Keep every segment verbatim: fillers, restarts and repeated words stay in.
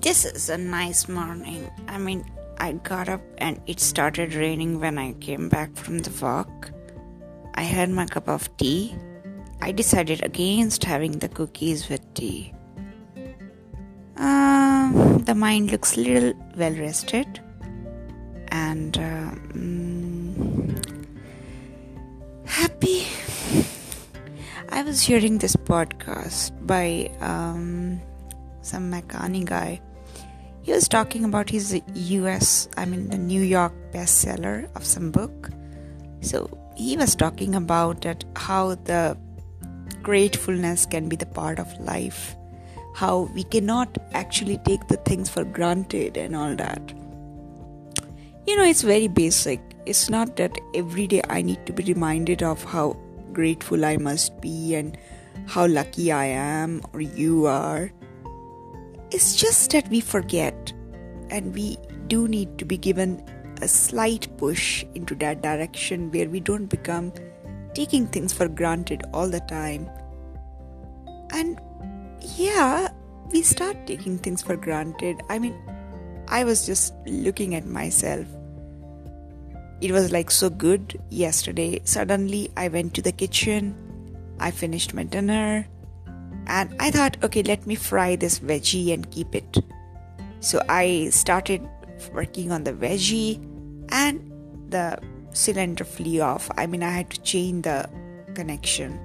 This is a nice morning. I mean, I got up and it started raining when I came back from the walk. I had my cup of tea. I decided against having the cookies with tea. Uh, the mind looks little well rested, and uh, mm, happy. I was hearing this podcast by um, some Makani guy. He was talking about his U S, I mean the New York bestseller of some book. So he was talking about that how the gratefulness can be the part of life. How we cannot actually take the things for granted and all that. You know, it's very basic. It's not that every day I need to be reminded of how grateful I must be and how lucky I am or you are. It's just that we forget, and we do need to be given a slight push into that direction where we don't become taking things for granted all the time. And yeah, we start taking things for granted. I mean, I was just looking at myself. It was like so good yesterday. Suddenly, I went to the kitchen. I finished my dinner. And I thought, okay, let me fry this veggie and keep it. So I started working on the veggie and the cylinder flew off. I mean, I had to change the connection.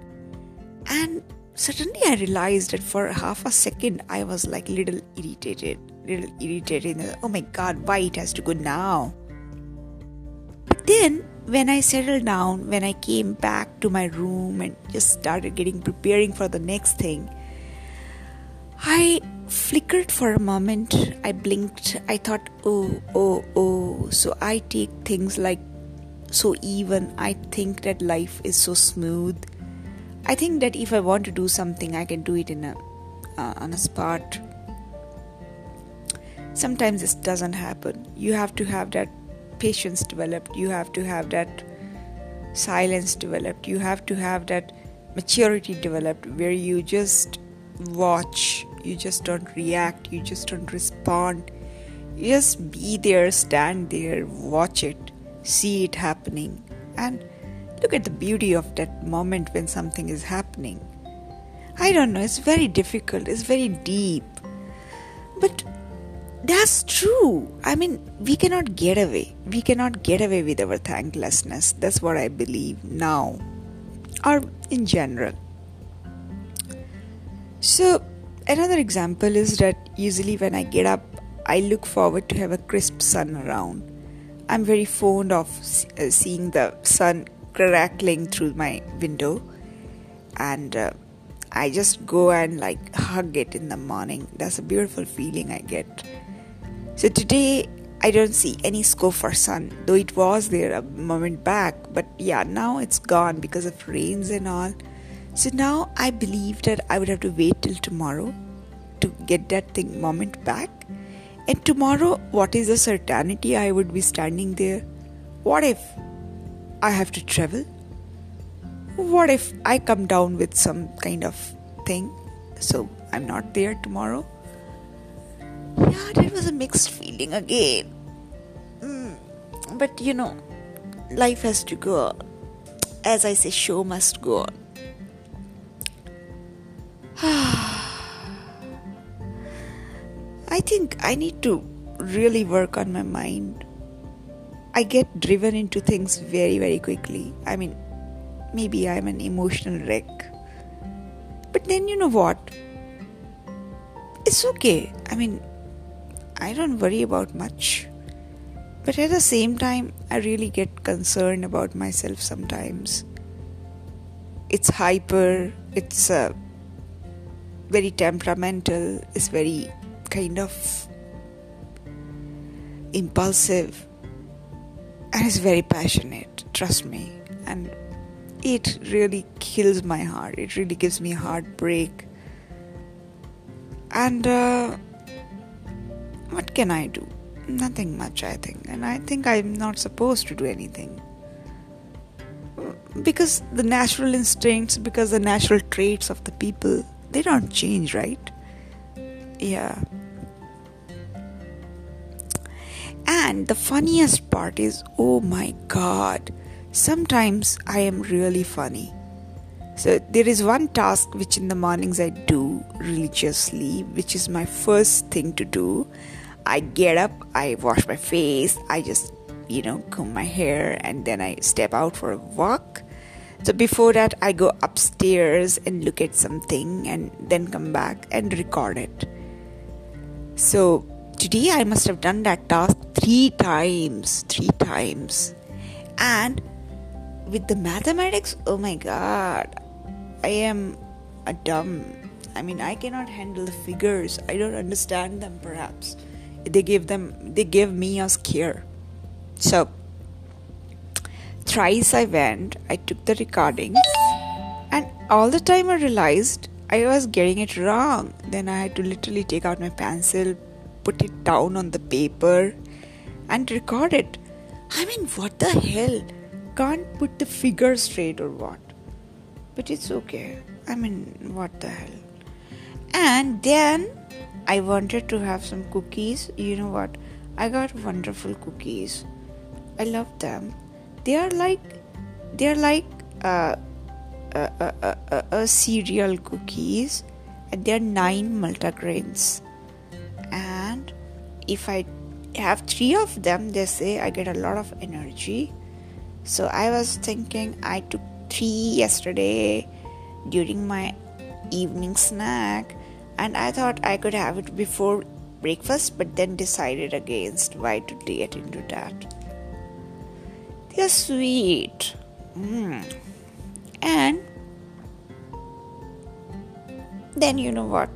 And suddenly I realized that for half a second I was like little irritated, little irritated. Oh my God, why it has to go now? But then when I settled down, when I came back to my room and just started getting preparing for the next thing, I flickered for a moment. I blinked. I thought, oh, oh, oh. So I take things like so even. I think that life is so smooth. I think that if I want to do something, I can do it in a uh, on a spot. Sometimes this doesn't happen. You have to have that patience developed. You have to have that silence developed. You have to have that maturity developed where you just watch. You just don't react. You just don't respond. You just be there, stand there, watch it, see it happening, and look at the beauty of that moment when something is happening. I don't know, it's very difficult, it's very deep. But that's true. I mean, we cannot get away. We cannot get away with our thanklessness. That's what I believe now, or in general. So, another example is that usually when I get up, I look forward to have a crisp sun around. I'm very fond of seeing the sun crackling through my window, and uh, I just go and like hug it in the morning. That's a beautiful feeling I get. So today I don't see any scope for sun, though it was there a moment back, but yeah, now it's gone because of rains and all. So now I believe that I would have to wait till tomorrow to get that thing moment back. And tomorrow, what is the certainty I would be standing there? What if I have to travel? What if I come down with some kind of thing, so I'm not there tomorrow? Yeah, that was a mixed feeling again. Mm. But you know, life has to go on. As I say, show must go on. I think I need to really work on my mind. I get driven into things very, very quickly. I mean, maybe I'm an emotional wreck. But then you know what? It's okay. I mean, I don't worry about much. But at the same time, I really get concerned about myself sometimes. It's hyper. It's uh, very temperamental. It's very kind of impulsive. And it's very passionate, trust me. And it really kills my heart. It really gives me heartbreak. And uh, what can I do? Nothing much, I think. And I think I'm not supposed to do anything. Because the natural instincts, because the natural traits of the people, they don't change, right? Yeah. And the funniest part is, oh my god, sometimes I am really funny. So there is one task which in the mornings I do religiously, which is my first thing to do. I get up, I wash my face, I just, you know, comb my hair, and then I step out for a walk. So before that, I go upstairs and look at something and then come back and record it. So today I must have done that task three times, three times. And with the mathematics, oh my god, I am a dumb. I mean, I cannot handle the figures. I don't understand them perhaps. They give them, they give me a scare. So thrice I went, I took the recordings, and all the time I realized I was getting it wrong. Then I had to literally take out my pencil, put it down on the paper and record it. I mean, what the hell? Can't put the figure straight or what? But it's okay. I mean, what the hell? And then I wanted to have some cookies. You know what? I got wonderful cookies. I love them. They are like, they are like uh, uh, uh, uh, uh, uh, cereal cookies, and they are nine multigrains. And if I have three of them, they say I get a lot of energy. So I was thinking I took three yesterday during my evening snack, and I thought I could have it before breakfast, but then decided against why to get into that. They're sweet. Mm. And then you know what?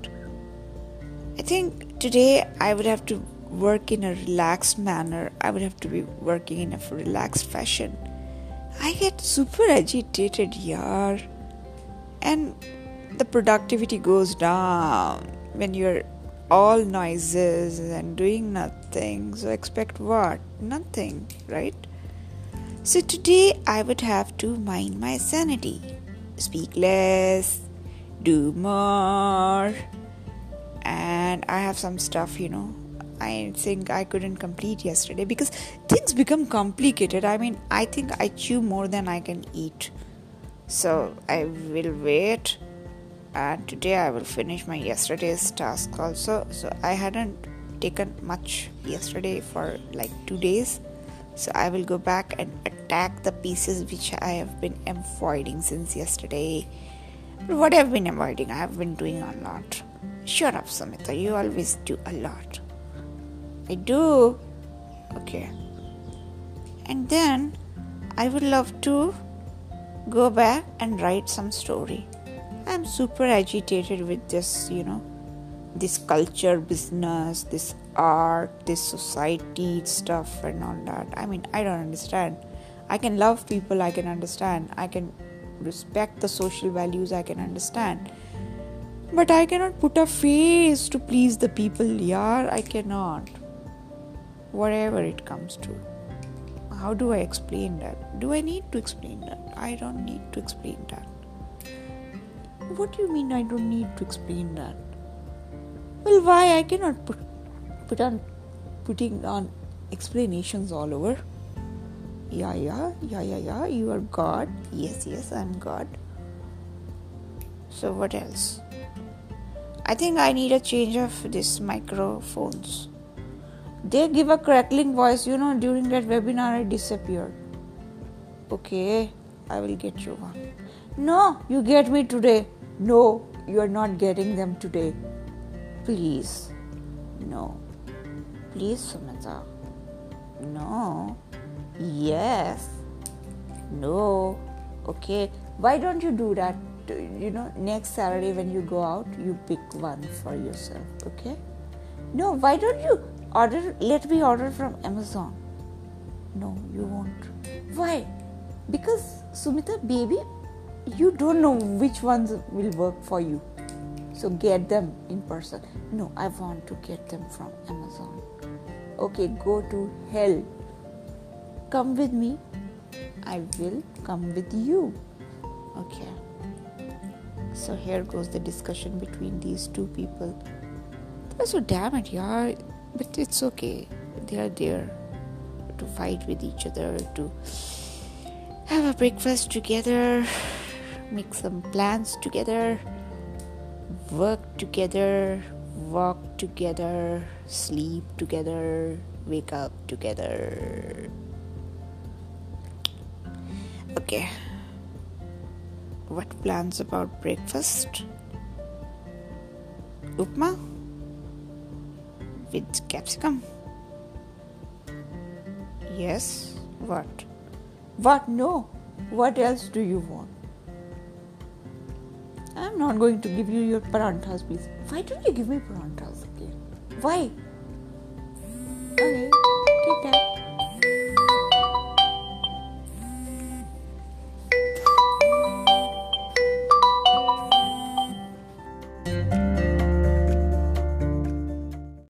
I think today I would have to work in a relaxed manner. I would have to be working in a relaxed fashion. I get super agitated, yaar. And the productivity goes down when you're all noises and doing nothing. So expect what? Nothing, right? So today I would have to mind my sanity. Speak less, do more. And I have some stuff, you know, I think I couldn't complete yesterday because things become complicated. I mean, I think I chew more than I can eat. So I will wait, and today I will finish my yesterday's task also. So I hadn't taken much yesterday for like two days. So I will go back and attack the pieces which I have been avoiding since yesterday. But what I have been avoiding, I have been doing a lot. Shut up, Samita, you always do a lot. I do. Okay. And then I would love to go back and write some story. I'm super agitated with this, you know, this culture business, this art, this society stuff and all that. I mean, I don't understand. I can love people, I can understand. I can respect the social values, I can understand. But I cannot put a face to please the people, yaar. I cannot. Whatever it comes to. How do I explain that? Do I need to explain that? I don't need to explain that. What do you mean I don't need to explain that? Well, why I cannot put, put on putting on explanations all over? Yeah, yeah, yeah, yeah, yeah. You are God. Yes, yes, I am God. So what else? I think I need a change of these microphones. They give a crackling voice, you know, during that webinar I disappeared. Okay, I will get you one. No, you get me today. No, you are not getting them today. Please. No. Please, Sumita. No. Yes. No. Okay. Why don't you do that? You know, next Saturday when you go out, you pick one for yourself. Okay? No, why don't you... Order, let me order from Amazon. No, you won't. Why? Because Sumita, baby, you don't know which ones will work for you. So get them in person. No, I want to get them from Amazon. Okay, go to hell. Come with me. I will come with you. Okay. So here goes the discussion between these two people. So damn it, yaar. But it's okay, they are there. to fight with each other, to have a breakfast together, make some plans together, work together, walk together, sleep together, wake up together. Okay, what plans about breakfast? Upma with capsicum. Yes, what? What? No, what else do you want? I'm not going to give you your paranthas, please. Why don't you give me paranthas again? Why? Okay, take that. Thank you.